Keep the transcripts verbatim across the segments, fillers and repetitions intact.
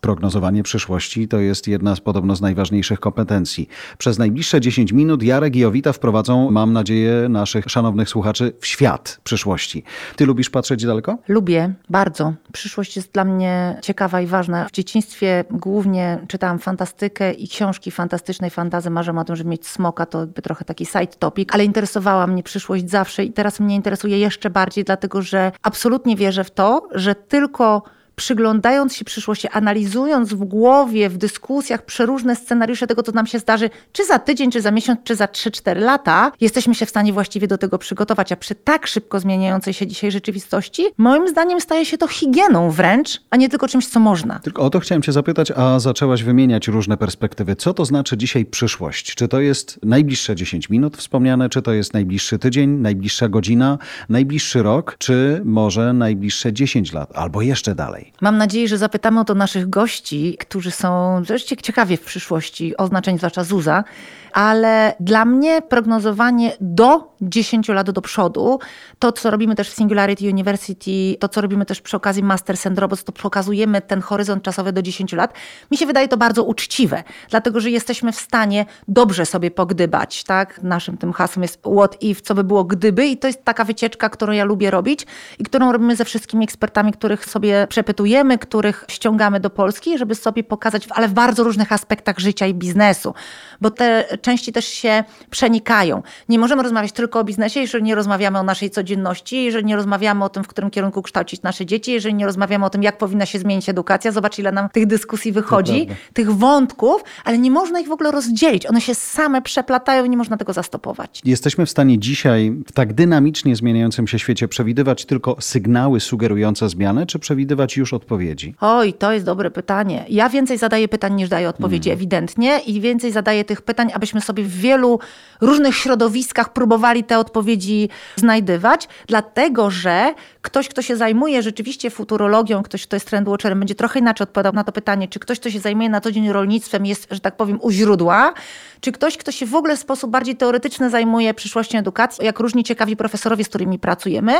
Prognozowanie przyszłości to jest jedna z podobno z najważniejszych kompetencji. Przez najbliższe dziesięć minut Jarek i Jowita wprowadzą, mam nadzieję, naszych szanownych słuchaczy w świat przyszłości. Ty lubisz patrzeć daleko? Lubię, bardzo. Przyszłość jest dla mnie ciekawa i ważna. W dzieciństwie głównie czytałam fantastykę i książki fantastycznej fantazy. Marzyłam o tym, żeby mieć smoka, to jakby trochę taki side topic, ale interesowała mnie przyszłość zawsze i teraz mnie interesuje jeszcze bardziej, dlatego że absolutnie wierzę w to, że tylko przyglądając się przyszłości, analizując w głowie, w dyskusjach przeróżne scenariusze tego, co nam się zdarzy, czy za tydzień, czy za miesiąc, czy za trzy cztery lata, jesteśmy się w stanie właściwie do tego przygotować. A przy tak szybko zmieniającej się dzisiaj rzeczywistości, moim zdaniem staje się to higieną wręcz, a nie tylko czymś, co można. Tylko o to chciałem cię zapytać, a zaczęłaś wymieniać różne perspektywy. Co to znaczy dzisiaj przyszłość? Czy to jest najbliższe dziesięć minut wspomniane, czy to jest najbliższy tydzień, najbliższa godzina, najbliższy rok, czy może najbliższe dziesięć lat, albo jeszcze dalej? Mam nadzieję, że zapytamy o to naszych gości, którzy są zresztą ciekawie w przyszłości, o znaczeniu zwłaszcza Zuza, ale dla mnie prognozowanie do dziesięć lat do przodu, to co robimy też w Singularity University, to co robimy też przy okazji Masters and Robots, to pokazujemy ten horyzont czasowy do dziesięć lat. Mi się wydaje to bardzo uczciwe, dlatego że jesteśmy w stanie dobrze sobie pogdybać, tak? Naszym tym hasłem jest what if, co by było gdyby, i to jest taka wycieczka, którą ja lubię robić i którą robimy ze wszystkimi ekspertami, których sobie przepytujemy, których ściągamy do Polski, żeby sobie pokazać, ale w bardzo różnych aspektach życia i biznesu, bo te części też się przenikają. Nie możemy rozmawiać tylko o biznesie, jeżeli nie rozmawiamy o naszej codzienności, jeżeli nie rozmawiamy o tym, w którym kierunku kształcić nasze dzieci, jeżeli nie rozmawiamy o tym, jak powinna się zmienić edukacja. Zobacz, ile nam tych dyskusji wychodzi, tych wątków, ale nie można ich w ogóle rozdzielić. One się same przeplatają i nie można tego zastopować. Jesteśmy w stanie dzisiaj w tak dynamicznie zmieniającym się świecie przewidywać tylko sygnały sugerujące zmianę, czy przewidywać już odpowiedzi? Oj, to jest dobre pytanie. Ja więcej zadaję pytań niż daję odpowiedzi, mm. ewidentnie, i więcej zadaję tych pytań, abyśmy sobie w wielu różnych środowiskach próbowali te odpowiedzi znajdywać, dlatego że ktoś, kto się zajmuje rzeczywiście futurologią, ktoś, kto jest trendwatcherem, będzie trochę inaczej odpowiadał na to pytanie, czy ktoś, kto się zajmuje na co dzień rolnictwem, jest, że tak powiem, u źródła, czy ktoś, kto się w ogóle w sposób bardziej teoretyczny zajmuje przyszłością edukacji, jak różni ciekawi profesorowie, z którymi pracujemy.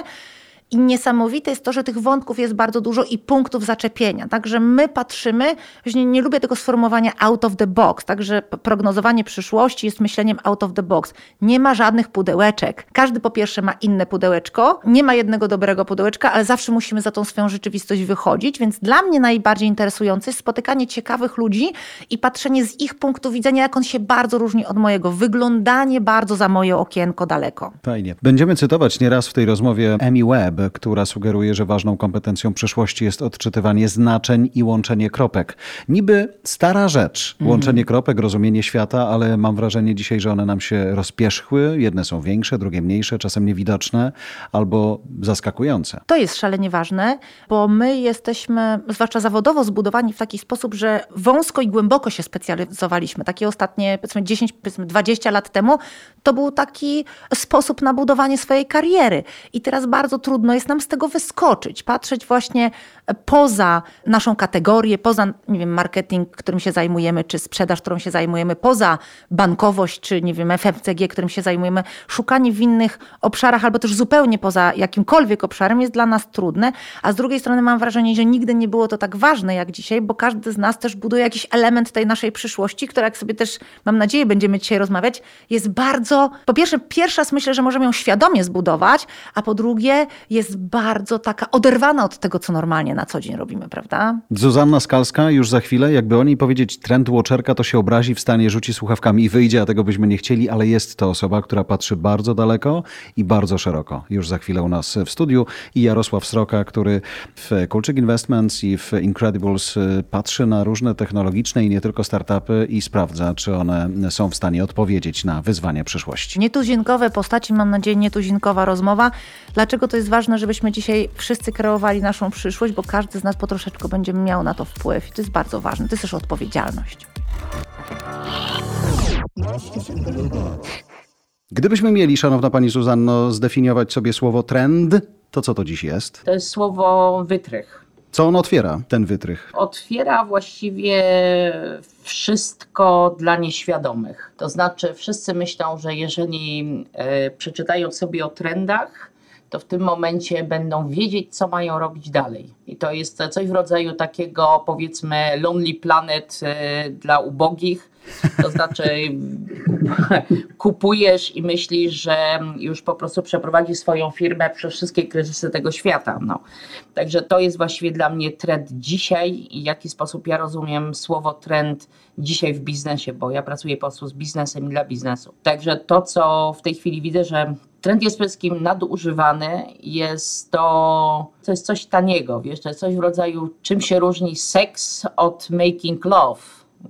I niesamowite jest to, że tych wątków jest bardzo dużo i punktów zaczepienia. Także my patrzymy, nie, nie lubię tego sformułowania out of the box, także prognozowanie przyszłości jest myśleniem out of the box. Nie ma żadnych pudełeczek. Każdy po pierwsze ma inne pudełeczko, nie ma jednego dobrego pudełeczka, ale zawsze musimy za tą swoją rzeczywistość wychodzić, więc dla mnie najbardziej interesujące jest spotykanie ciekawych ludzi i patrzenie z ich punktu widzenia, jak on się bardzo różni od mojego. Wyglądanie bardzo za moje okienko daleko. Fajnie. Będziemy cytować nieraz w tej rozmowie Amy Webb, która sugeruje, że ważną kompetencją przyszłości jest odczytywanie znaczeń i łączenie kropek. Niby stara rzecz, mm. łączenie kropek, rozumienie świata, ale mam wrażenie dzisiaj, że one nam się rozpierzchły. Jedne są większe, drugie mniejsze, czasem niewidoczne albo zaskakujące. To jest szalenie ważne, bo my jesteśmy, zwłaszcza zawodowo, zbudowani w taki sposób, że wąsko i głęboko się specjalizowaliśmy. Takie ostatnie, powiedzmy dziesięć, powiedzmy dwadzieścia lat temu, to był taki sposób na budowanie swojej kariery. I teraz bardzo trudno jest nam z tego wyskoczyć, patrzeć właśnie poza naszą kategorię, poza, nie wiem, marketing, którym się zajmujemy, czy sprzedaż, którą się zajmujemy, poza bankowość, czy nie wiem, F M C G, którym się zajmujemy. Szukanie w innych obszarach, albo też zupełnie poza jakimkolwiek obszarem jest dla nas trudne, a z drugiej strony mam wrażenie, że nigdy nie było to tak ważne jak dzisiaj, bo każdy z nas też buduje jakiś element tej naszej przyszłości, która, jak sobie też, mam nadzieję, będziemy dzisiaj rozmawiać, jest bardzo, po pierwsze, pierwsza myślę, że możemy ją świadomie zbudować, a po drugie jest bardzo taka oderwana od tego, co normalnie na co dzień robimy, prawda? Zuzanna Skalska już za chwilę, jakby o niej powiedzieć trendwatcherka, to się obrazi, wstanie, rzuci słuchawkami i wyjdzie, a tego byśmy nie chcieli, ale jest to osoba, która patrzy bardzo daleko i bardzo szeroko. Już za chwilę u nas w studiu i Jarosław Sroka, który w Kulczyk Investments i w Incredibles patrzy na różne technologiczne i nie tylko startupy i sprawdza, czy one są w stanie odpowiedzieć na wyzwania przyszłości. Nietuzinkowe postaci, mam nadzieję, nietuzinkowa rozmowa. Dlaczego to jest ważne? Ważne, żebyśmy dzisiaj wszyscy kreowali naszą przyszłość, bo każdy z nas po troszeczkę będzie miał na to wpływ. I to jest bardzo ważne. To jest też odpowiedzialność. Gdybyśmy mieli, szanowna pani Zuzanno, zdefiniować sobie słowo trend, to co to dziś jest? To jest słowo wytrych. Co on otwiera, ten wytrych? Otwiera właściwie wszystko dla nieświadomych. To znaczy wszyscy myślą, że jeżeli y, przeczytają sobie o trendach, to w tym momencie będą wiedzieć, co mają robić dalej. I to jest coś w rodzaju takiego, powiedzmy, Lonely Planet y, dla ubogich. To znaczy kupujesz i myślisz, że już po prostu przeprowadzisz swoją firmę przez wszystkie kryzysy tego świata. No. Także to jest właściwie dla mnie trend dzisiaj i w jaki sposób ja rozumiem słowo trend dzisiaj w biznesie, bo ja pracuję po prostu z biznesem i dla biznesu. Także to, co w tej chwili widzę, że trend jest przede wszystkim nadużywany, jest to, to jest coś taniego, wiesz, to jest coś w rodzaju, czym się różni seks od making love,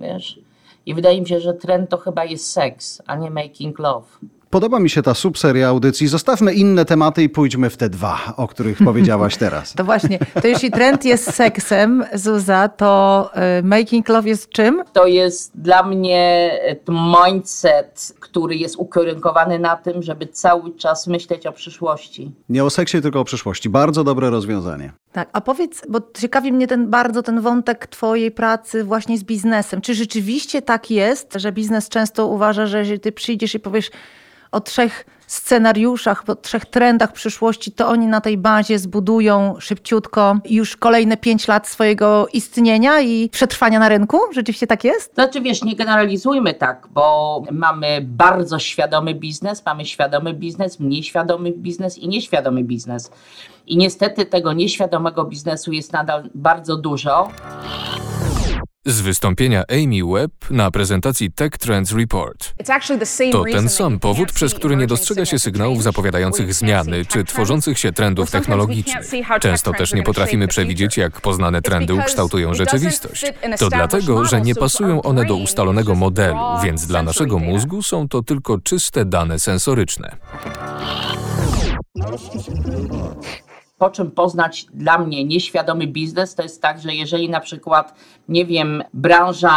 wiesz. I wydaje mi się, że trend to chyba jest seks, a nie making love. Podoba mi się ta subseria audycji. Zostawmy inne tematy i pójdźmy w te dwa, o których powiedziałaś teraz. To właśnie. To jeśli trend jest seksem, Zuza, to making love jest czym? To jest dla mnie mindset, który jest ukierunkowany na tym, żeby cały czas myśleć o przyszłości. Nie o seksie, tylko o przyszłości. Bardzo dobre rozwiązanie. Tak, a powiedz, bo ciekawi mnie ten, bardzo ten wątek twojej pracy właśnie z biznesem. Czy rzeczywiście tak jest, że biznes często uważa, że jeżeli ty przyjdziesz i powiesz o trzech scenariuszach, o trzech trendach przyszłości, to oni na tej bazie zbudują szybciutko już kolejne pięć lat swojego istnienia i przetrwania na rynku? Rzeczywiście tak jest? Znaczy wiesz, nie generalizujmy tak, bo mamy bardzo świadomy biznes, mamy świadomy biznes, mniej świadomy biznes i nieświadomy biznes. I niestety tego nieświadomego biznesu jest nadal bardzo dużo. Z wystąpienia Amy Webb na prezentacji Tech Trends Report. To ten sam powód, przez który nie dostrzega się sygnałów zapowiadających zmiany czy tworzących się trendów technologicznych. Często też nie potrafimy przewidzieć, jak poznane trendy ukształtują rzeczywistość. To dlatego, że nie pasują one do ustalonego modelu, więc dla naszego mózgu są to tylko czyste dane sensoryczne. Po czym poznać dla mnie nieświadomy biznes, to jest tak, że jeżeli na przykład, nie wiem, branża,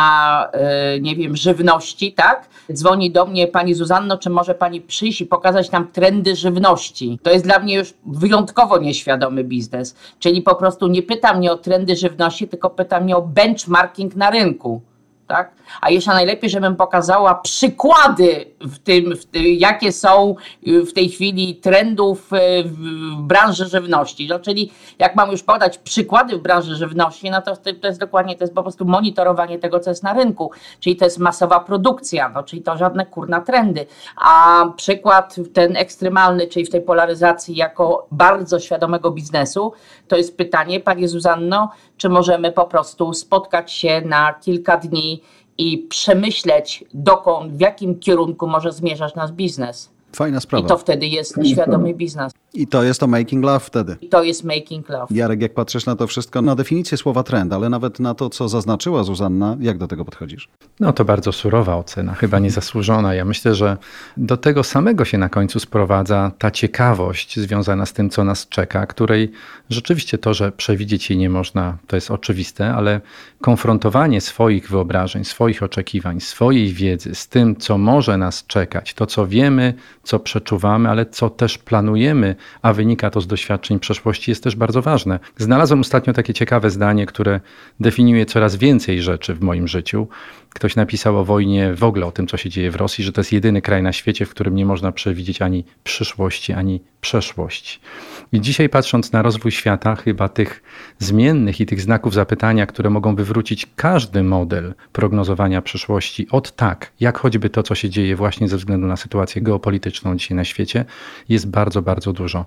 yy, nie wiem, żywności, tak, dzwoni do mnie: pani Zuzanno, czy może pani przyjść i pokazać nam trendy żywności? To jest dla mnie już wyjątkowo nieświadomy biznes, czyli po prostu nie pyta mnie o trendy żywności, tylko pyta mnie o benchmarking na rynku. Tak? A jeszcze najlepiej, żebym pokazała przykłady w tym, w tym, jakie są w tej chwili trendów w branży żywności. No, czyli jak mam już podać przykłady w branży żywności, no to, to jest dokładnie, to jest po prostu monitorowanie tego, co jest na rynku. Czyli to jest masowa produkcja, no, czyli to żadne kurna trendy. A przykład ten ekstremalny, czyli w tej polaryzacji jako bardzo świadomego biznesu, to jest pytanie: pani Zuzanno, czy możemy po prostu spotkać się na kilka dni i przemyśleć, dokąd, w jakim kierunku może zmierzać nasz biznes. Fajna sprawa. I to wtedy jest nieświadomy biznes. I to jest to making love wtedy. I to jest making love. Jarek, jak patrzysz na to wszystko, na definicję słowa trend, ale nawet na to, co zaznaczyła Zuzanna, jak do tego podchodzisz? No to bardzo surowa ocena, chyba niezasłużona. Ja myślę, że do tego samego się na końcu sprowadza ta ciekawość związana z tym, co nas czeka, której rzeczywiście to, że przewidzieć jej nie można, to jest oczywiste, ale konfrontowanie swoich wyobrażeń, swoich oczekiwań, swojej wiedzy z tym, co może nas czekać, to co wiemy, co przeczuwamy, ale co też planujemy, a wynika to z doświadczeń przeszłości, jest też bardzo ważne. Znalazłem ostatnio takie ciekawe zdanie, które definiuje coraz więcej rzeczy w moim życiu. Ktoś napisał o wojnie, w ogóle o tym, co się dzieje w Rosji, że to jest jedyny kraj na świecie, w którym nie można przewidzieć ani przyszłości, ani przeszłości. I dzisiaj, patrząc na rozwój świata, chyba tych zmiennych i tych znaków zapytania, które mogą wywrócić każdy model prognozowania przyszłości od tak, jak choćby to, co się dzieje właśnie ze względu na sytuację geopolityczną dzisiaj na świecie, jest bardzo, bardzo dużo.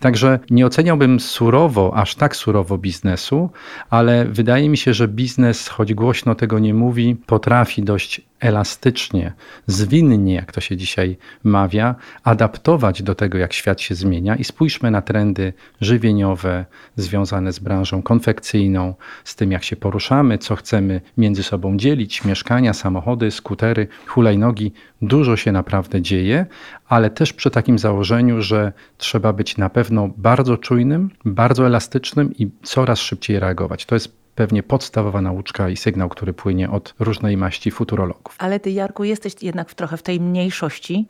Także nie oceniałbym surowo, aż tak surowo biznesu, ale wydaje mi się, że biznes, choć głośno tego nie mówi, potrafi dość elastycznie, zwinnie, jak to się dzisiaj mawia, adaptować do tego, jak świat się zmienia. I spójrzmy na trendy żywieniowe związane z branżą konfekcyjną, z tym, jak się poruszamy, co chcemy między sobą dzielić, mieszkania, samochody, skutery, hulajnogi. Dużo się naprawdę dzieje, ale też przy takim założeniu, że trzeba być na pewno bardzo czujnym, bardzo elastycznym i coraz szybciej reagować. To jest pewnie podstawowa nauczka i sygnał, który płynie od różnej maści futurologów. Ale ty, Jarku, jesteś jednak w trochę w tej mniejszości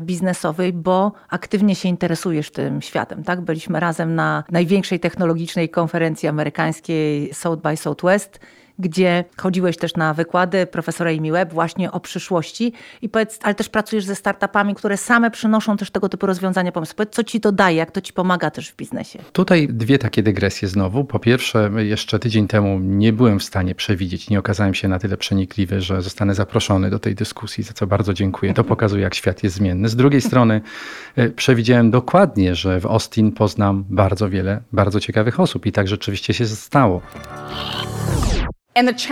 biznesowej, bo aktywnie się interesujesz tym światem, tak? Byliśmy razem na największej technologicznej konferencji amerykańskiej South by Southwest, gdzie chodziłeś też na wykłady profesora Amy Webb właśnie o przyszłości. I powiedz, ale też pracujesz ze startupami, które same przynoszą też tego typu rozwiązania pomysłu. Powiedz, co ci to daje, jak to ci pomaga też w biznesie? Tutaj dwie takie dygresje znowu. Po pierwsze, jeszcze tydzień temu nie byłem w stanie przewidzieć, nie okazałem się na tyle przenikliwy, że zostanę zaproszony do tej dyskusji, za co bardzo dziękuję. To pokazuje, jak świat jest zmienny. Z drugiej strony przewidziałem dokładnie, że w Austin poznam bardzo wiele, bardzo ciekawych osób i tak rzeczywiście się stało.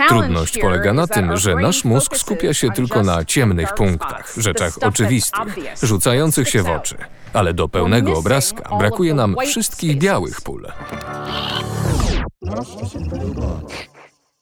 Trudność polega na tym, że nasz mózg skupia się tylko na ciemnych punktach, rzeczach oczywistych, rzucających się w oczy. Ale do pełnego obrazka brakuje nam wszystkich białych pól.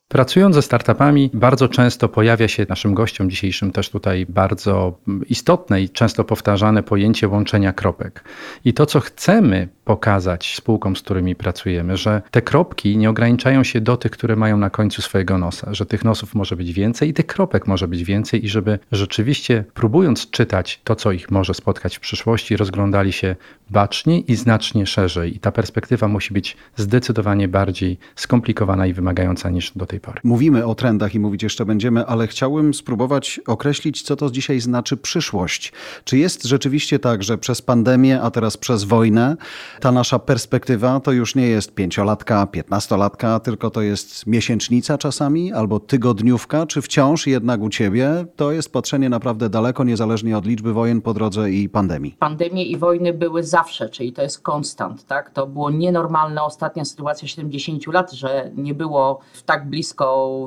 Pracując ze startupami, bardzo często pojawia się naszym gościom dzisiejszym też tutaj bardzo istotne i często powtarzane pojęcie łączenia kropek. I to, co chcemy pokazać spółkom, z którymi pracujemy, że te kropki nie ograniczają się do tych, które mają na końcu swojego nosa, że tych nosów może być więcej i tych kropek może być więcej i żeby rzeczywiście, próbując czytać to, co ich może spotkać w przyszłości, rozglądali się bacznie i znacznie szerzej. I ta perspektywa musi być zdecydowanie bardziej skomplikowana i wymagająca niż do tej pory. Mówimy o trendach i mówić jeszcze będziemy, ale chciałbym spróbować określić, co to dzisiaj znaczy przyszłość. Czy jest rzeczywiście tak, że przez pandemię, a teraz przez wojnę, ta nasza perspektywa to już nie jest pięciolatka, piętnastolatka, tylko to jest miesięcznica czasami albo tygodniówka, czy wciąż jednak u ciebie to jest patrzenie naprawdę daleko, niezależnie od liczby wojen po drodze i pandemii? Pandemie i wojny były zawsze, czyli to jest konstant, tak? To było nienormalne, ostatnia sytuacja siedemdziesiąt lat, że nie było w tak blisko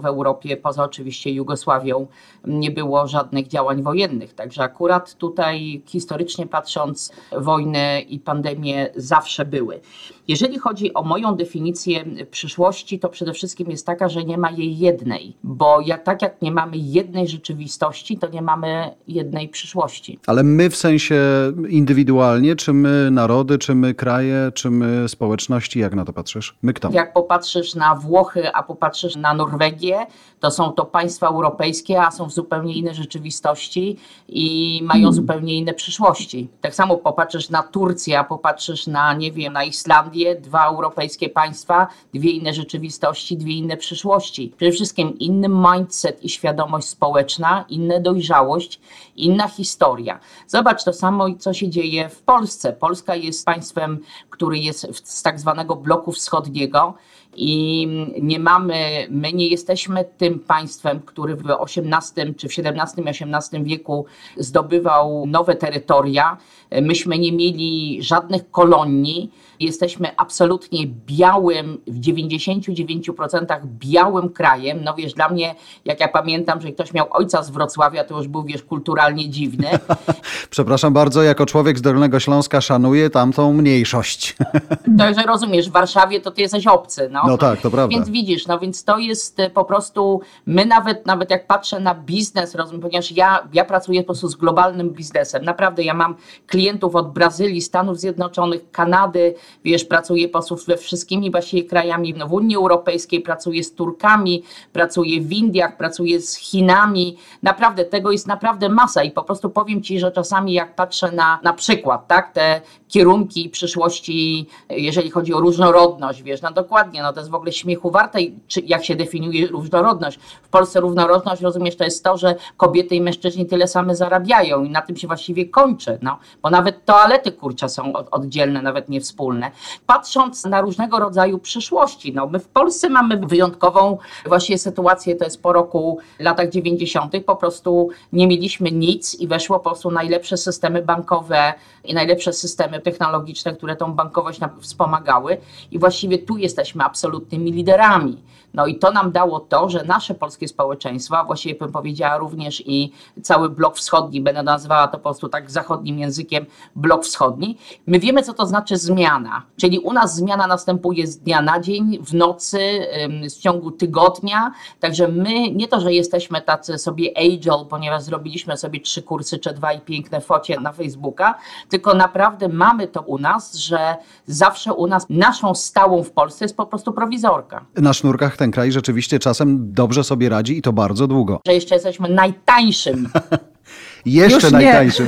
w Europie, poza oczywiście Jugosławią, nie było żadnych działań wojennych. Także akurat tutaj historycznie patrząc, wojny i pandemie zawsze były. Jeżeli chodzi o moją definicję przyszłości, to przede wszystkim jest taka, że nie ma jej jednej, bo jak, tak jak nie mamy jednej rzeczywistości, to nie mamy jednej przyszłości. Ale my w sensie indywidualnie, czy my narody, czy my kraje, czy my społeczności, jak na to patrzysz? My kto? Jak popatrzysz na Włochy, a popatrzysz na Norwegię, to są to państwa europejskie, a są w zupełnie innej rzeczywistości i mają hmm. zupełnie inne przyszłości. Tak samo popatrzysz na Turcję, a popatrzysz na, nie wiem, na Islandię, dwa europejskie państwa, dwie inne rzeczywistości, dwie inne przyszłości. Przede wszystkim inny mindset i świadomość społeczna, inna dojrzałość, inna historia. Zobacz to samo, co się dzieje w Polsce. Polska jest państwem, który jest z tak zwanego bloku wschodniego, i nie mamy, my nie jesteśmy tym państwem, który w osiemnastym czy w siedemnastym i osiemnastym wieku zdobywał nowe terytoria. Myśmy nie mieli żadnych kolonii. Jesteśmy absolutnie białym, w dziewięćdziesiąt dziewięć procent białym krajem. No wiesz, dla mnie, jak ja pamiętam, że ktoś miał ojca z Wrocławia, to już był, wiesz, kulturalnie dziwny. Przepraszam bardzo, jako człowiek z Dolnego Śląska szanuję tamtą mniejszość. To, że rozumiesz, w Warszawie to ty jesteś obcy. No. No tak, to prawda. Więc widzisz, no więc to jest po prostu, my nawet, nawet jak patrzę na biznes, rozumiem, ponieważ ja, ja pracuję po prostu z globalnym biznesem. Naprawdę, ja mam klientów od Brazylii, Stanów Zjednoczonych, Kanady, wiesz, pracuję po prostu ze wszystkimi właściwie krajami w Unii Europejskiej, pracuję z Turkami, pracuję w Indiach, pracuję z Chinami. Naprawdę, tego jest naprawdę masa i po prostu powiem ci, że czasami jak patrzę na, na przykład, tak, te kierunki przyszłości, jeżeli chodzi o różnorodność, wiesz, no dokładnie, no to jest w ogóle śmiechu warte, jak się definiuje różnorodność. W Polsce różnorodność, rozumiesz, to jest to, że kobiety i mężczyźni tyle same zarabiają i na tym się właściwie kończy, no, bo nawet toalety, kurczę, są oddzielne, nawet nie wspólne. Patrząc na różnego rodzaju przyszłości, no my w Polsce mamy wyjątkową właśnie sytuację, to jest po roku, latach dziewięćdziesiątych, po prostu nie mieliśmy nic i weszło po prostu najlepsze systemy bankowe i najlepsze systemy technologiczne, które tą bankowość wspomagały i właściwie tu jesteśmy absolutnymi liderami. No i to nam dało to, że nasze polskie społeczeństwo, a właściwie bym powiedziała również i cały blok wschodni, będę nazwała to po prostu tak zachodnim językiem blok wschodni, my wiemy, co to znaczy zmiana, czyli u nas zmiana następuje z dnia na dzień, w nocy, w ciągu tygodnia, także my nie to, że jesteśmy tacy sobie agile, ponieważ zrobiliśmy sobie trzy kursy czy dwa i piękne focie na Facebooka, tylko naprawdę mamy to u nas, że zawsze u nas, naszą stałą w Polsce jest po prostu prostu prowizorka. Na sznurkach ten kraj rzeczywiście czasem dobrze sobie radzi i to bardzo długo. Że jeszcze jesteśmy najtańszym. Jeszcze już najtańszym.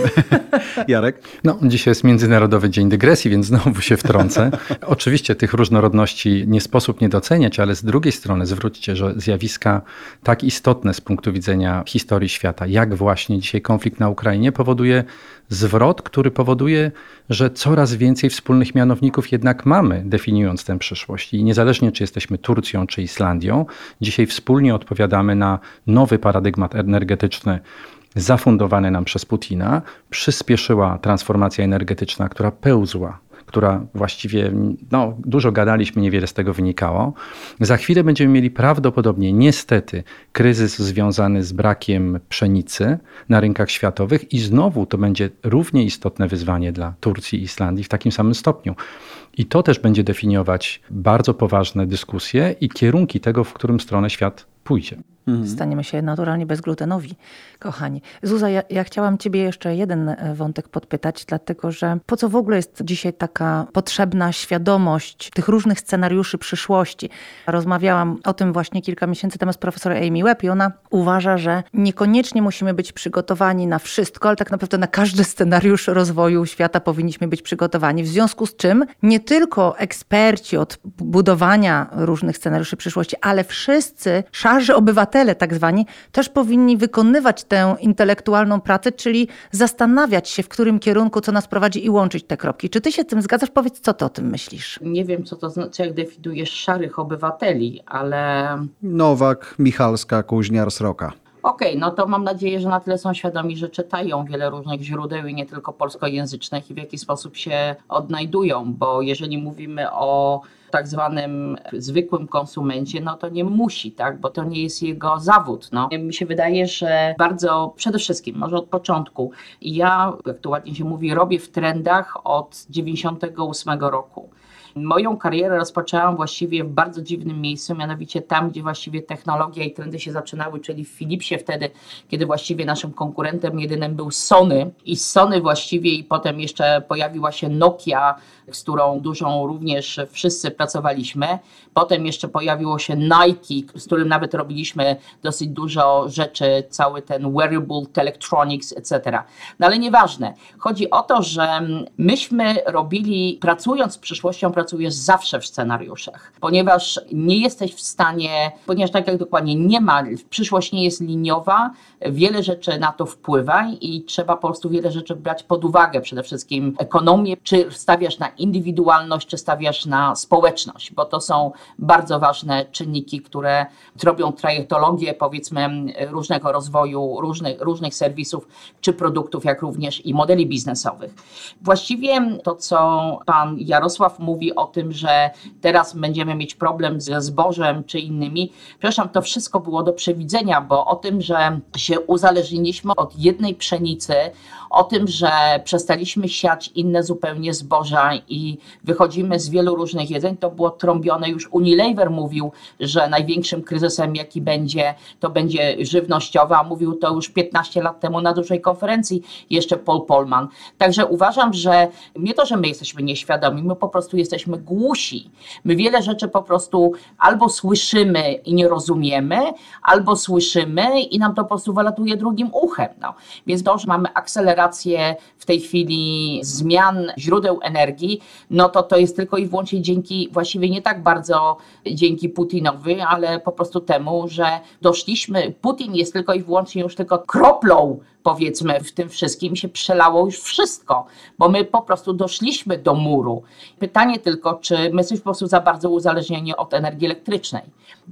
Jarek? No, dzisiaj jest Międzynarodowy Dzień Dygresji, więc znowu się wtrącę. Oczywiście tych różnorodności nie sposób nie doceniać, ale z drugiej strony zwróćcie, że zjawiska tak istotne z punktu widzenia historii świata, jak właśnie dzisiaj konflikt na Ukrainie powoduje zwrot, który powoduje, że coraz więcej wspólnych mianowników jednak mamy, definiując tę przyszłość. I niezależnie, czy jesteśmy Turcją, czy Islandią, dzisiaj wspólnie odpowiadamy na nowy paradygmat energetyczny, zafundowane nam przez Putina, przyspieszyła transformacja energetyczna, która pełzła, która właściwie, no, dużo gadaliśmy, niewiele z tego wynikało. Za chwilę będziemy mieli prawdopodobnie, niestety, kryzys związany z brakiem pszenicy na rynkach światowych i znowu to będzie równie istotne wyzwanie dla Turcji i Islandii w takim samym stopniu. I to też będzie definiować bardzo poważne dyskusje i kierunki tego, w którym stronę świat pójdzie. Mhm. Staniemy się naturalnie bezglutenowi, kochani. Zuza, ja, ja chciałam ciebie jeszcze jeden wątek podpytać, dlatego że po co w ogóle jest dzisiaj taka potrzebna świadomość tych różnych scenariuszy przyszłości? Rozmawiałam o tym właśnie kilka miesięcy temu z profesor Amy Webb i ona uważa, że niekoniecznie musimy być przygotowani na wszystko, ale tak naprawdę na każdy scenariusz rozwoju świata powinniśmy być przygotowani. W związku z czym nie tylko eksperci od budowania różnych scenariuszy przyszłości, ale wszyscy szarzy obywatele, obywatele tak zwani, też powinni wykonywać tę intelektualną pracę, czyli zastanawiać się, w którym kierunku, co nas prowadzi i łączyć te kropki. Czy ty się z tym zgadzasz? Powiedz, co ty o tym myślisz? Nie wiem, co to znaczy, jak definiujesz szarych obywateli, ale... Nowak, Michalska, Kuźniar, Sroka. Okej, okay, no to mam nadzieję, że na tyle są świadomi, że czytają wiele różnych źródeł i nie tylko polskojęzycznych i w jaki sposób się odnajdują, bo jeżeli mówimy o tak zwanym zwykłym konsumencie, no to nie musi, tak, bo to nie jest jego zawód. No. Mi się wydaje, że bardzo, przede wszystkim, może od początku, ja, jak to ładnie się mówi, robię w trendach od dziewięćdziesiątego ósmego roku. Moją karierę rozpoczęłam właściwie w bardzo dziwnym miejscu, mianowicie tam, gdzie właściwie technologia i trendy się zaczynały, czyli w Philipsie wtedy, kiedy właściwie naszym konkurentem jedynym był Sony i Sony właściwie i potem jeszcze pojawiła się Nokia, z którą dużą również wszyscy pracowaliśmy. Potem jeszcze pojawiło się Nike, z którym nawet robiliśmy dosyć dużo rzeczy, cały ten wearable, electronics, et cetera. No ale nieważne. Chodzi o to, że myśmy robili, pracując z przyszłością, pracujesz zawsze w scenariuszach, ponieważ nie jesteś w stanie, ponieważ tak jak dokładnie nie ma, przyszłość nie jest liniowa, wiele rzeczy na to wpływa i trzeba po prostu wiele rzeczy brać pod uwagę, przede wszystkim ekonomię, czy stawiasz na indywidualność, czy stawiasz na społeczność, bo to są bardzo ważne czynniki, które robią trajektorię, powiedzmy, różnego rozwoju, różnych, różnych serwisów, czy produktów, jak również i modeli biznesowych. Właściwie to, co pan Jarosław mówi, o tym, że teraz będziemy mieć problem ze zbożem czy innymi. Przepraszam, to wszystko było do przewidzenia, bo o tym, że się uzależniliśmy od jednej pszenicy, o tym, że przestaliśmy siać inne zupełnie zboża i wychodzimy z wielu różnych jedzeń, to było trąbione. Już Unilever mówił, że największym kryzysem, jaki będzie, to będzie żywnościowa. Mówił to już piętnaście lat temu na dużej konferencji, jeszcze Paul Polman. Także uważam, że nie to, że my jesteśmy nieświadomi, my po prostu jesteśmy głusi. My wiele rzeczy po prostu albo słyszymy i nie rozumiemy, albo słyszymy i nam to po prostu wylatuje drugim uchem. No. Więc to, że mamy akcelerację w tej chwili zmian źródeł energii, no to to jest tylko i wyłącznie dzięki, właściwie nie tak bardzo dzięki Putinowi, ale po prostu temu, że doszliśmy, Putin jest tylko i wyłącznie już tylko kroplą, powiedzmy, w tym wszystkim się przelało już wszystko, bo my po prostu doszliśmy do muru. Pytanie tylko, czy my jesteśmy po prostu za bardzo uzależnieni od energii elektrycznej.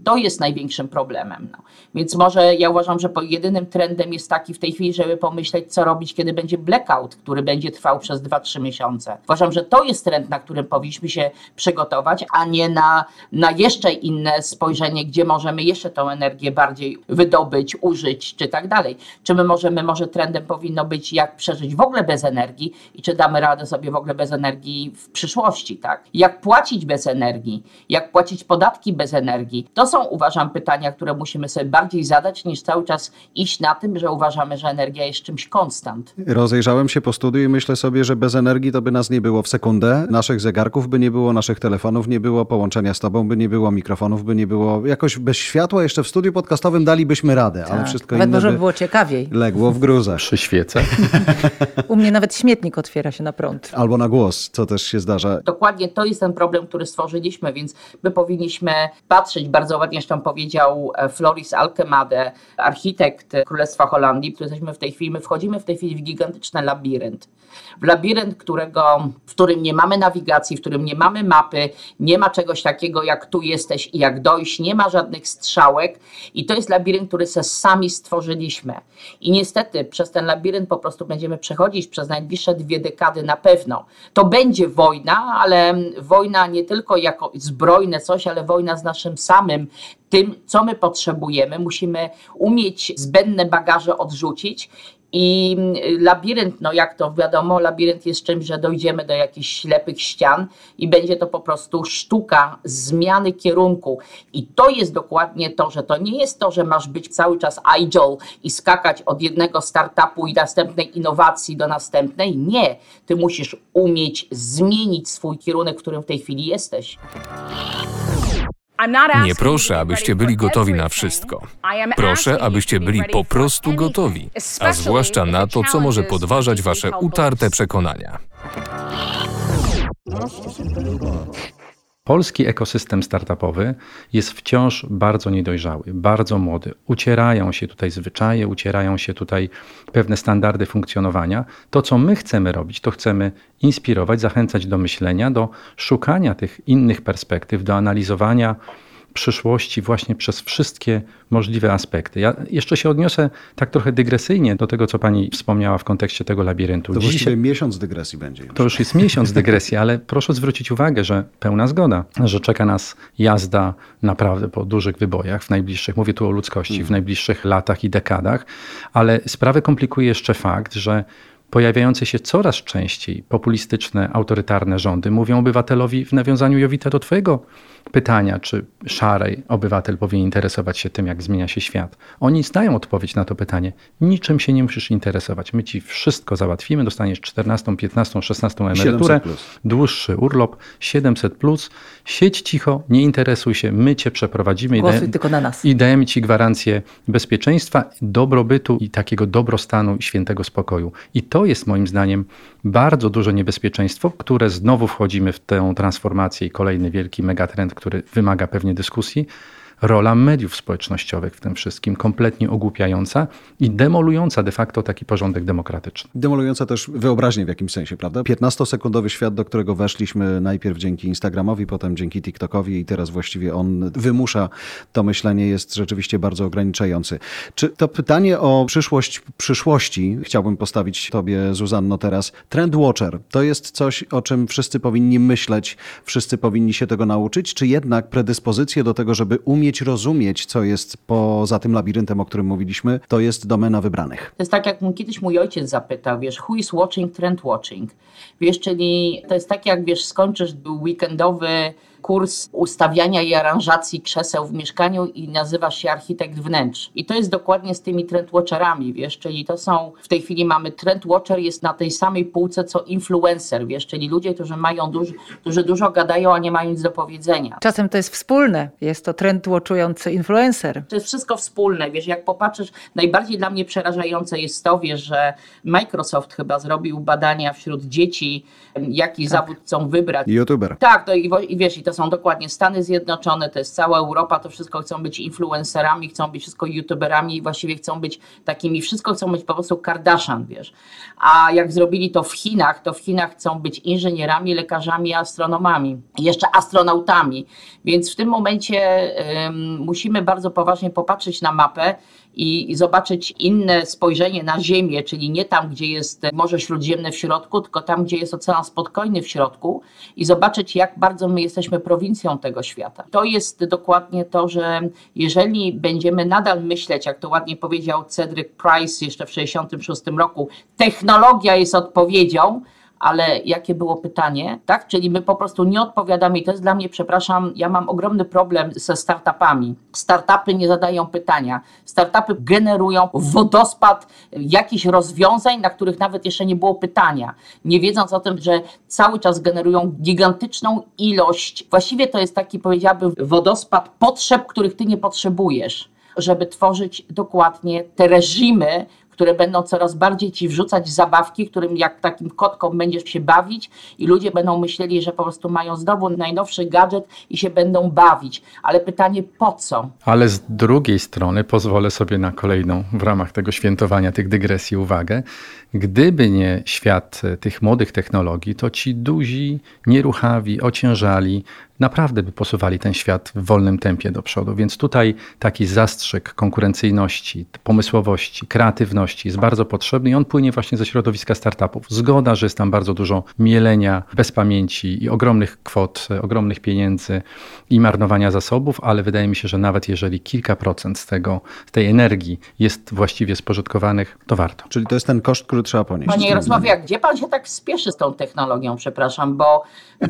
To jest największym problemem. No. Więc może ja uważam, że jedynym trendem jest taki w tej chwili, żeby pomyśleć, co robić, kiedy będzie blackout, który będzie trwał przez dwa trzy miesiące. Uważam, że to jest trend, na którym powinniśmy się przygotować, a nie na, na jeszcze inne spojrzenie, gdzie możemy jeszcze tą energię bardziej wydobyć, użyć, czy tak dalej. Czy my możemy, możemy może trendem powinno być, jak przeżyć w ogóle bez energii i czy damy radę sobie w ogóle bez energii w przyszłości, tak? Jak płacić bez energii, jak płacić podatki bez energii. To są, uważam, pytania, które musimy sobie bardziej zadać, niż cały czas iść na tym, że uważamy, że energia jest czymś konstant. Rozejrzałem się po studiu i myślę sobie, że bez energii to by nas nie było w sekundę, naszych zegarków by nie było, naszych telefonów nie było, połączenia z tobą by nie było, mikrofonów by nie było. Jakoś bez światła jeszcze w studiu podcastowym dalibyśmy radę, tak, ale wszystko inne może by było ciekawiej. Legło w gruzach. Przy świecach. U mnie nawet śmietnik otwiera się na prąd. Albo na głos, co też się zdarza. Dokładnie to jest ten problem, który stworzyliśmy, więc my powinniśmy patrzeć, bardzo ładnie zresztą powiedział Floris Alkemade, architekt Królestwa Holandii, który jesteśmy w tej chwili, my wchodzimy w tej chwili w gigantyczny labirynt. W labirynt, którego, w którym nie mamy nawigacji, w którym nie mamy mapy, nie ma czegoś takiego jak tu jesteś i jak dojść, nie ma żadnych strzałek i to jest labirynt, który se sami stworzyliśmy. I niestety przez ten labirynt po prostu będziemy przechodzić przez najbliższe dwie dekady na pewno. To będzie wojna, ale wojna nie tylko jako zbrojne coś, ale wojna z naszym samym, tym co my potrzebujemy. Musimy umieć zbędne bagaże odrzucić. I labirynt, no jak to wiadomo, labirynt jest czymś, że dojdziemy do jakichś ślepych ścian i będzie to po prostu sztuka zmiany kierunku. I to jest dokładnie to, że to nie jest to, że masz być cały czas agile i skakać od jednego startupu i następnej innowacji do następnej. Nie, ty musisz umieć zmienić swój kierunek, w którym w tej chwili jesteś. Nie proszę, abyście byli gotowi na wszystko. Proszę, abyście byli po prostu gotowi, a zwłaszcza na to, co może podważać wasze utarte przekonania. Polski ekosystem startupowy jest wciąż bardzo niedojrzały, bardzo młody. Ucierają się tutaj zwyczaje, ucierają się tutaj pewne standardy funkcjonowania. To, co my chcemy robić, to chcemy inspirować, zachęcać do myślenia, do szukania tych innych perspektyw, do analizowania przyszłości właśnie przez wszystkie możliwe aspekty. Ja jeszcze się odniosę tak trochę dygresyjnie do tego, co pani wspomniała w kontekście tego labiryntu. To właściwie miesiąc dygresji będzie. Już. To już jest miesiąc dygresji, ale proszę zwrócić uwagę, że pełna zgoda, że czeka nas jazda naprawdę po dużych wybojach w najbliższych, mówię tu o ludzkości, w najbliższych latach i dekadach, ale sprawę komplikuje jeszcze fakt, że pojawiające się coraz częściej populistyczne, autorytarne rządy mówią obywatelowi w nawiązaniu, Jowita, do twojego pytania, czy szarej obywatel powinien interesować się tym, jak zmienia się świat. Oni znają odpowiedź na to pytanie. Niczym się nie musisz interesować. My ci wszystko załatwimy. Dostaniesz czternastą, piętnastą, szesnastą emeryturę, dłuższy urlop, siedemset plus. Siedź cicho, nie interesuj się. My cię przeprowadzimy i dajemy, tylko na nas. I dajemy ci gwarancję bezpieczeństwa, dobrobytu i takiego dobrostanu i świętego spokoju. I to jest moim zdaniem bardzo duże niebezpieczeństwo, które znowu wchodzimy w tę transformację i kolejny wielki megatrend, który wymaga pewnie dyskusji. Rola mediów społecznościowych w tym wszystkim, kompletnie ogłupiająca i demolująca de facto taki porządek demokratyczny. Demolująca też wyobraźnię w jakimś sensie, prawda? piętnastosekundowy świat, do którego weszliśmy najpierw dzięki Instagramowi, potem dzięki TikTokowi i teraz właściwie on wymusza to myślenie, jest rzeczywiście bardzo ograniczający. Czy to pytanie o przyszłość przyszłości, chciałbym postawić tobie, Zuzanno, teraz. Trend Watcher to jest coś, o czym wszyscy powinni myśleć, wszyscy powinni się tego nauczyć, czy jednak predyspozycje do tego, żeby umieć rozumieć, co jest poza tym labiryntem, o którym mówiliśmy, to jest domena wybranych. To jest tak, jak kiedyś mój ojciec zapytał, wiesz, who is watching, trend watching. Wiesz, czyli to jest tak, jak wiesz, skończysz weekendowy kurs ustawiania i aranżacji krzeseł w mieszkaniu i nazywasz się architekt wnętrz. I to jest dokładnie z tymi trendwatcherami, wiesz, czyli to są, w tej chwili mamy, trendwatcher jest na tej samej półce co influencer, wiesz, czyli ludzie, którzy mają dużo, którzy dużo gadają, a nie mają nic do powiedzenia. Czasem to jest wspólne, jest to trendwatchujący influencer. To jest wszystko wspólne, wiesz, jak popatrzysz, najbardziej dla mnie przerażające jest to, wiesz, że Microsoft chyba zrobił badania wśród dzieci, jaki tak. zawód chcą wybrać. YouTuber. Tak, to i, i wiesz, i to To są dokładnie Stany Zjednoczone, to jest cała Europa, to wszystko chcą być influencerami, chcą być wszystko youtuberami i właściwie chcą być takimi, wszystko chcą być po prostu Kardashian, wiesz. A jak zrobili to w Chinach, to w Chinach chcą być inżynierami, lekarzami, astronomami, jeszcze astronautami. Więc w tym momencie ym, musimy bardzo poważnie popatrzeć na mapę i, i zobaczyć inne spojrzenie na Ziemię, czyli nie tam, gdzie jest Morze Śródziemne w środku, tylko tam, gdzie jest Ocean Spokojny w środku i zobaczyć, jak bardzo my jesteśmy prowincją tego świata. To jest dokładnie to, że jeżeli będziemy nadal myśleć, jak to ładnie powiedział Cedric Price jeszcze w tysiąc dziewięćset sześćdziesiątym szóstym roku, technologia jest odpowiedzią, ale jakie było pytanie, tak? Czyli my po prostu nie odpowiadamy i to jest dla mnie, przepraszam, ja mam ogromny problem ze startupami. Startupy nie zadają pytania. Startupy generują wodospad jakichś rozwiązań, na których nawet jeszcze nie było pytania. Nie wiedząc o tym, że cały czas generują gigantyczną ilość, właściwie to jest taki, powiedziałabym, wodospad potrzeb, których ty nie potrzebujesz, żeby tworzyć dokładnie te reżimy, które będą coraz bardziej ci wrzucać zabawki, którym jak takim kotkom będziesz się bawić i ludzie będą myśleli, że po prostu mają znowu najnowszy gadżet i się będą bawić. Ale pytanie po co? Ale z drugiej strony pozwolę sobie na kolejną w ramach tego świętowania tych dygresji uwagę. Gdyby nie świat tych młodych technologii, to ci duzi, nieruchawi, ociężali naprawdę by posuwali ten świat w wolnym tempie do przodu. Więc tutaj taki zastrzyk konkurencyjności, pomysłowości, kreatywności jest bardzo potrzebny i on płynie właśnie ze środowiska startupów. Zgoda, że jest tam bardzo dużo mielenia, bez pamięci i ogromnych kwot, ogromnych pieniędzy i marnowania zasobów, ale wydaje mi się, że nawet jeżeli kilka procent z tego, tej energii jest właściwie spożytkowanych, to warto. Czyli to jest ten koszt, który trzeba ponieść. Panie Jarosławie, a gdzie pan się tak spieszy z tą technologią, przepraszam, bo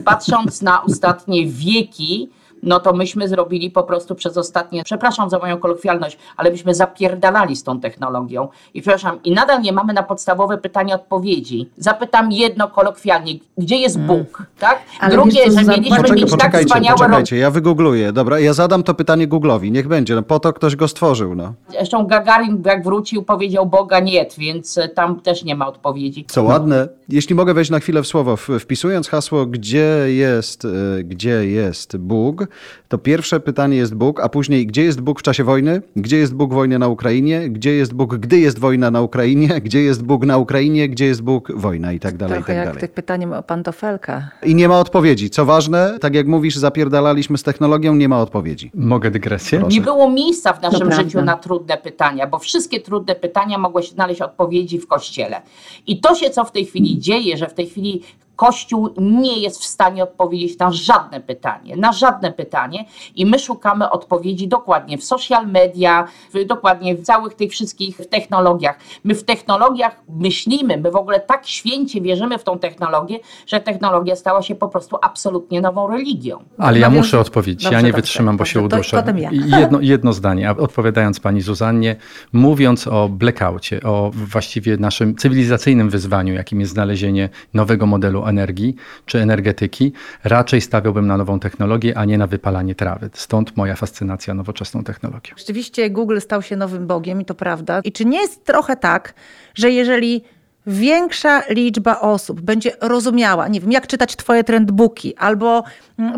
patrząc na ostatnie wieki, no to myśmy zrobili po prostu przez ostatnie, przepraszam za moją kolokwialność, ale myśmy zapierdalali z tą technologią. I przepraszam, i nadal nie mamy na podstawowe pytania odpowiedzi. Zapytam jedno kolokwialnie, gdzie jest Bóg, hmm. tak? Ale drugie, że mieliśmy poczeka, mieć tak wspaniałe... Poczekajcie, ja wygoogluję, dobra, ja zadam to pytanie Google'owi, niech będzie, no po to ktoś go stworzył, no. Zresztą Gagarin, jak wrócił, powiedział Boga niet, więc tam też nie ma odpowiedzi. Co ładne, jeśli mogę wejść na chwilę w słowo, wpisując hasło, gdzie jest, gdzie jest Bóg, to pierwsze pytanie jest Bóg, a później gdzie jest Bóg w czasie wojny? Gdzie jest Bóg wojny na Ukrainie? Gdzie jest Bóg, gdy jest wojna na Ukrainie? Gdzie jest Bóg na Ukrainie? Gdzie jest Bóg wojna? I tak dalej, trochę i tak jak dalej. Tych pytaniem o pantofelka. I nie ma odpowiedzi. Co ważne, tak jak mówisz, zapierdalaliśmy z technologią, nie ma odpowiedzi. Mogę dygresję? Proszę. Nie było miejsca w naszym Naprawdę. życiu na trudne pytania, bo wszystkie trudne pytania mogły się znaleźć odpowiedzi w Kościele. I to się, co w tej chwili dzieje, że w tej chwili Kościół nie jest w stanie odpowiedzieć na żadne pytanie, na żadne pytanie i my szukamy odpowiedzi dokładnie w social media, w, dokładnie w całych tych wszystkich technologiach. My w technologiach myślimy, my w ogóle tak święcie wierzymy w tą technologię, że technologia stała się po prostu absolutnie nową religią. Ale ja muszę odpowiedzieć, dobrze, ja nie dobrze, wytrzymam, dobrze, bo się uduszę. Ja. Jedno, jedno zdanie, odpowiadając pani Zuzannie, mówiąc o blackoucie, o właściwie naszym cywilizacyjnym wyzwaniu, jakim jest znalezienie nowego modelu energii czy energetyki, raczej stawiałbym na nową technologię, a nie na wypalanie trawy. Stąd moja fascynacja nowoczesną technologią. Rzeczywiście Google stał się nowym bogiem i to prawda. I czy nie jest trochę tak, że jeżeli większa liczba osób będzie rozumiała, nie wiem, jak czytać twoje trendbooki, albo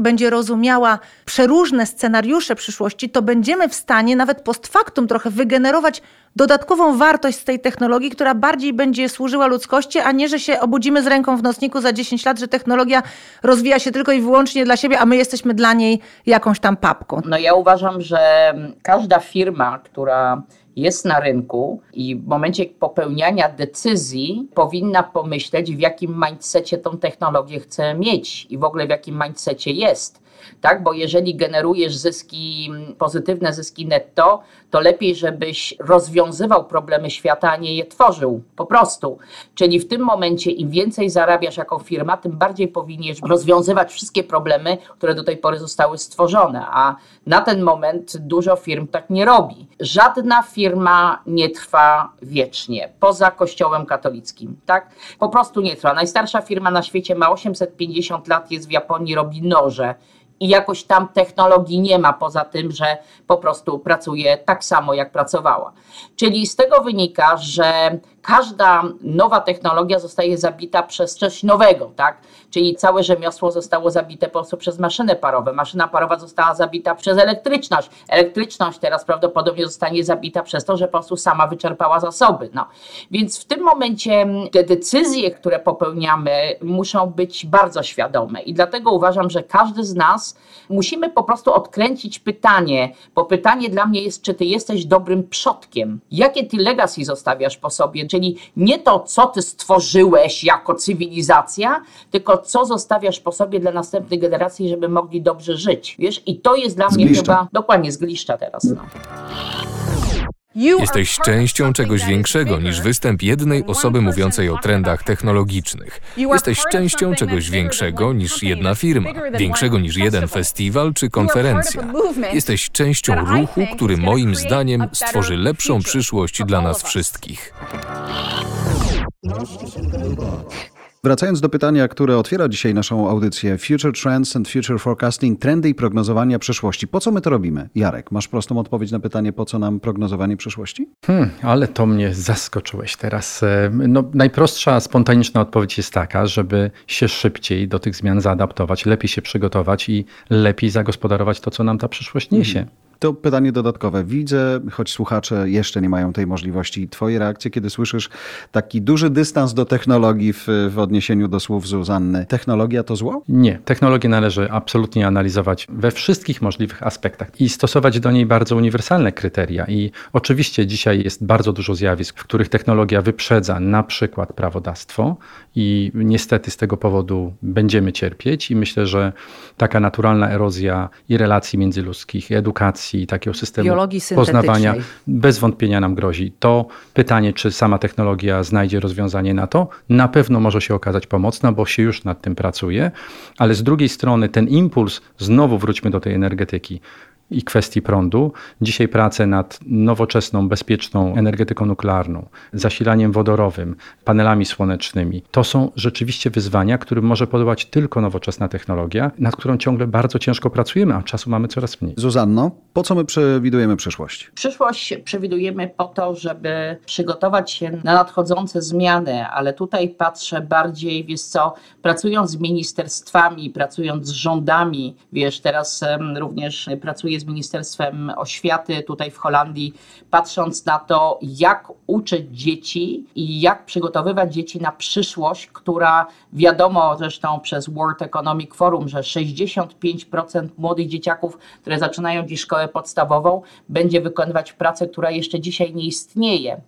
będzie rozumiała przeróżne scenariusze przyszłości, to będziemy w stanie nawet post factum trochę wygenerować dodatkową wartość z tej technologii, która bardziej będzie służyła ludzkości, a nie, że się obudzimy z ręką w nocniku za dziesięć lat, że technologia rozwija się tylko i wyłącznie dla siebie, a my jesteśmy dla niej jakąś tam papką. No ja uważam, że każda firma, która jest na rynku i w momencie popełniania decyzji powinna pomyśleć, w jakim mindsetcie tą technologię chce mieć i w ogóle w jakim mindsetcie jest. Tak? Bo jeżeli generujesz zyski, pozytywne zyski netto, to lepiej, żebyś rozwiązywał problemy świata, a nie je tworzył. Po prostu. Czyli w tym momencie im więcej zarabiasz jako firma, tym bardziej powinieneś rozwiązywać wszystkie problemy, które do tej pory zostały stworzone. A na ten moment dużo firm tak nie robi. Żadna firma nie trwa wiecznie, poza Kościołem katolickim. Tak? Po prostu nie trwa. Najstarsza firma na świecie ma osiemset pięćdziesiąt lat, jest w Japonii, robi noże. I jakoś tam technologii nie ma, poza tym, że po prostu pracuje tak samo, jak pracowała. Czyli z tego wynika, że każda nowa technologia zostaje zabita przez coś nowego, tak? Czyli całe rzemiosło zostało zabite po prostu przez maszyny parowe. Maszyna parowa została zabita przez elektryczność. Elektryczność teraz prawdopodobnie zostanie zabita przez to, że po prostu sama wyczerpała zasoby. No. Więc w tym momencie te decyzje, które popełniamy, muszą być bardzo świadome. I dlatego uważam, że każdy z nas nas. Musimy po prostu odkręcić pytanie, bo pytanie dla mnie jest, czy ty jesteś dobrym przodkiem. Jakie ty legacy zostawiasz po sobie? Czyli nie to, co ty stworzyłeś jako cywilizacja, tylko co zostawiasz po sobie dla następnej generacji, żeby mogli dobrze żyć. Wiesz, i to jest dla mnie chyba dokładnie z gliszcza teraz. No. Jesteś częścią czegoś większego niż występ jednej osoby mówiącej o trendach technologicznych. Jesteś częścią czegoś większego niż jedna firma, większego niż jeden festiwal czy konferencja. Jesteś częścią ruchu, który moim zdaniem stworzy lepszą przyszłość dla nas wszystkich. Wracając do pytania, które otwiera dzisiaj naszą audycję, Future Trends and Future Forecasting, trendy i prognozowania przyszłości. Po co my to robimy? Jarek, masz prostą odpowiedź na pytanie, po co nam prognozowanie przyszłości? Hmm, ale to mnie zaskoczyłeś teraz. No, najprostsza, spontaniczna odpowiedź jest taka, żeby się szybciej do tych zmian zaadaptować, lepiej się przygotować i lepiej zagospodarować to, co nam ta przyszłość niesie. Mhm. To pytanie dodatkowe. Widzę, choć słuchacze jeszcze nie mają tej możliwości. Twoje reakcje, kiedy słyszysz taki duży dystans do technologii w, w odniesieniu do słów Zuzanny. Technologia to zło? Nie. Technologię należy absolutnie analizować we wszystkich możliwych aspektach i stosować do niej bardzo uniwersalne kryteria. I oczywiście dzisiaj jest bardzo dużo zjawisk, w których technologia wyprzedza na przykład prawodawstwo i niestety z tego powodu będziemy cierpieć i myślę, że taka naturalna erozja i relacji międzyludzkich, i edukacji, i takiego systemu poznawania bez wątpienia nam grozi. To pytanie, czy sama technologia znajdzie rozwiązanie na to, na pewno może się okazać pomocna, bo się już nad tym pracuje, ale z drugiej strony ten impuls, znowu wróćmy do tej energetyki i kwestii prądu. Dzisiaj prace nad nowoczesną, bezpieczną energetyką nuklearną, zasilaniem wodorowym, panelami słonecznymi. To są rzeczywiście wyzwania, którym może podobać tylko nowoczesna technologia, nad którą ciągle bardzo ciężko pracujemy, a czasu mamy coraz mniej. Zuzanno, po co my przewidujemy przyszłość? Przyszłość przewidujemy po to, żeby przygotować się na nadchodzące zmiany, ale tutaj patrzę bardziej, wiesz co, pracując z ministerstwami, pracując z rządami, wiesz, teraz um, również pracuję z Ministerstwem Oświaty tutaj w Holandii, patrząc na to, jak uczyć dzieci i jak przygotowywać dzieci na przyszłość, która wiadomo zresztą przez World Economic Forum, że sześćdziesiąt pięć procent młodych dzieciaków, które zaczynają dziś szkołę podstawową, będzie wykonywać pracę, która jeszcze dzisiaj nie istnieje.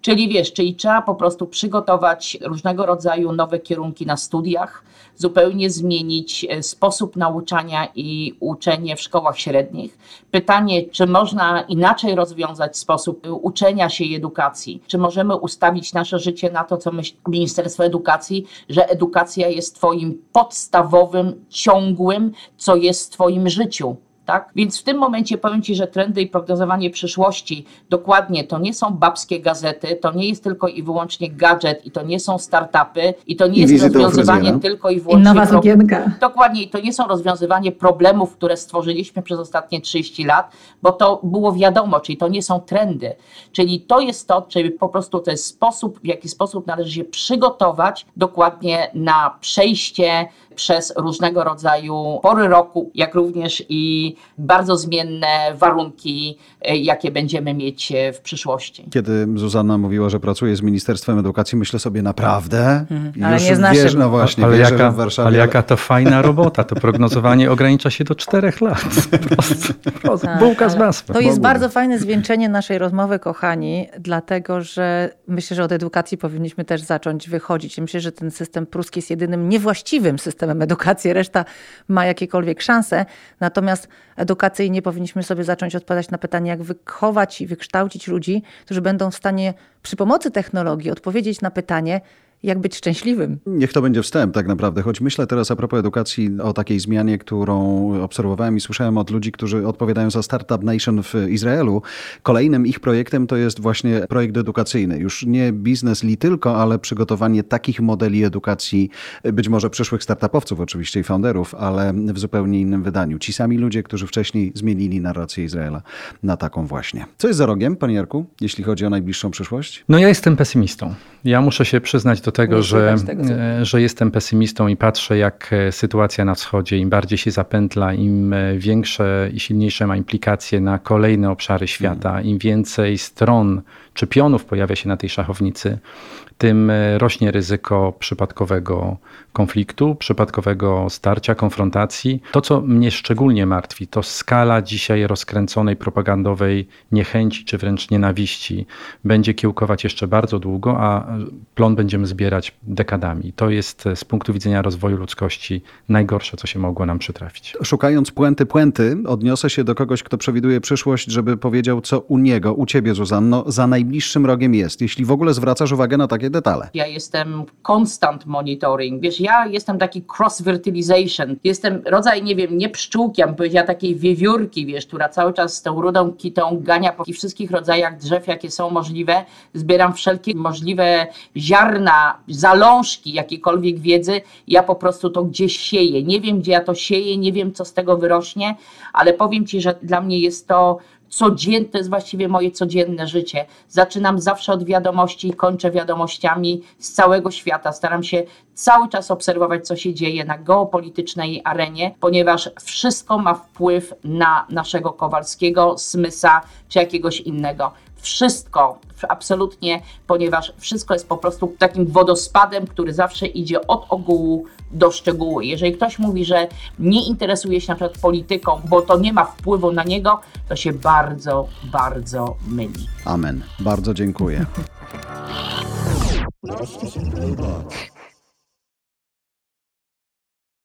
Czyli wiesz, czyli trzeba po prostu przygotować różnego rodzaju nowe kierunki na studiach, zupełnie zmienić sposób nauczania i uczenie w szkołach średnich. Pytanie, czy można inaczej rozwiązać sposób uczenia się i edukacji? Czy możemy ustawić nasze życie na to, co myśli Ministerstwo Edukacji, że edukacja jest twoim podstawowym, ciągłym, co jest w twoim życiu? Tak? Więc w tym momencie powiem Ci, że trendy i prognozowanie przyszłości dokładnie to nie są babskie gazety, to nie jest tylko i wyłącznie gadżet i to nie są startupy i to nie I jest rozwiązywanie tylko i wyłącznie... I nowa sukienka. Dokładnie i to nie są rozwiązywanie problemów, które stworzyliśmy przez ostatnie trzydzieści lat, bo to było wiadomo, czyli to nie są trendy. Czyli to jest to, czyli po prostu to jest sposób, w jaki sposób należy się przygotować dokładnie na przejście przez różnego rodzaju pory roku, jak również i bardzo zmienne warunki, jakie będziemy mieć w przyszłości. Kiedy Zuzanna mówiła, że pracuje z Ministerstwem Edukacji, myślę sobie, naprawdę? Mhm. Ale już nie znasz wiesz, no właśnie, ale wierzę, jaka, w Warszawie. Ale jaka to fajna robota, to prognozowanie ogranicza się do czterech lat. Prost, prost, tak, bułka z masłem. To jest bardzo fajne zwieńczenie naszej rozmowy, kochani, dlatego, że myślę, że od edukacji powinniśmy też zacząć wychodzić. Myślę, że ten system pruski jest jedynym niewłaściwym systemem edukacji, reszta ma jakiekolwiek szanse. Natomiast edukacyjnie powinniśmy sobie zacząć odpowiadać na pytanie, jak wychować i wykształcić ludzi, którzy będą w stanie przy pomocy technologii odpowiedzieć na pytanie, jak być szczęśliwym. Niech to będzie wstęp tak naprawdę, choć myślę teraz a propos edukacji o takiej zmianie, którą obserwowałem i słyszałem od ludzi, którzy odpowiadają za Startup Nation w Izraelu. Kolejnym ich projektem to jest właśnie projekt edukacyjny. Już nie biznes li tylko, ale przygotowanie takich modeli edukacji, być może przyszłych startupowców oczywiście i founderów, ale w zupełnie innym wydaniu. Ci sami ludzie, którzy wcześniej zmienili narrację Izraela na taką właśnie. Co jest za rogiem, panie Jarku, jeśli chodzi o najbliższą przyszłość? No ja jestem pesymistą. Ja muszę się przyznać do tego, że, tego że jestem pesymistą i patrzę, jak sytuacja na wschodzie, im bardziej się zapętla, im większe i silniejsze ma implikacje na kolejne obszary świata, im więcej stron czy pionów pojawia się na tej szachownicy, tym rośnie ryzyko przypadkowego konfliktu, przypadkowego starcia, konfrontacji. To, co mnie szczególnie martwi, to skala dzisiaj rozkręconej propagandowej niechęci czy wręcz nienawiści będzie kiełkować jeszcze bardzo długo, a plon będziemy zbierać dekadami. To jest z punktu widzenia rozwoju ludzkości najgorsze, co się mogło nam przytrafić. Szukając puenty puenty, odniosę się do kogoś, kto przewiduje przyszłość, żeby powiedział, co u niego, u ciebie, Zuzanno, za najbliższym rogiem jest, jeśli w ogóle zwracasz uwagę na takie detale. Ja jestem constant monitoring. Wiesz, ja jestem taki cross-fertilization. Jestem rodzaj, nie wiem, nie pszczółki, ja bym powiedziała takiej wiewiórki, wiesz, która cały czas z tą rudą kitą gania po wszystkich rodzajach drzew, jakie są możliwe. Zbieram wszelkie możliwe ziarna, zalążki jakiejkolwiek wiedzy. Ja po prostu to gdzieś sieję. Nie wiem, gdzie ja to sieję, nie wiem, co z tego wyrośnie, ale powiem ci, że dla mnie jest to codziennie, to jest właściwie moje codzienne życie. Zaczynam zawsze od wiadomości i kończę wiadomościami z całego świata. Staram się cały czas obserwować, co się dzieje na geopolitycznej arenie, ponieważ wszystko ma wpływ na naszego Kowalskiego, Smysa czy jakiegoś innego. Wszystko, absolutnie, ponieważ wszystko jest po prostu takim wodospadem, który zawsze idzie od ogółu do szczegółu. Jeżeli ktoś mówi, że nie interesuje się na przykład polityką, bo to nie ma wpływu na niego, to się bardzo, bardzo myli. Amen. Bardzo dziękuję.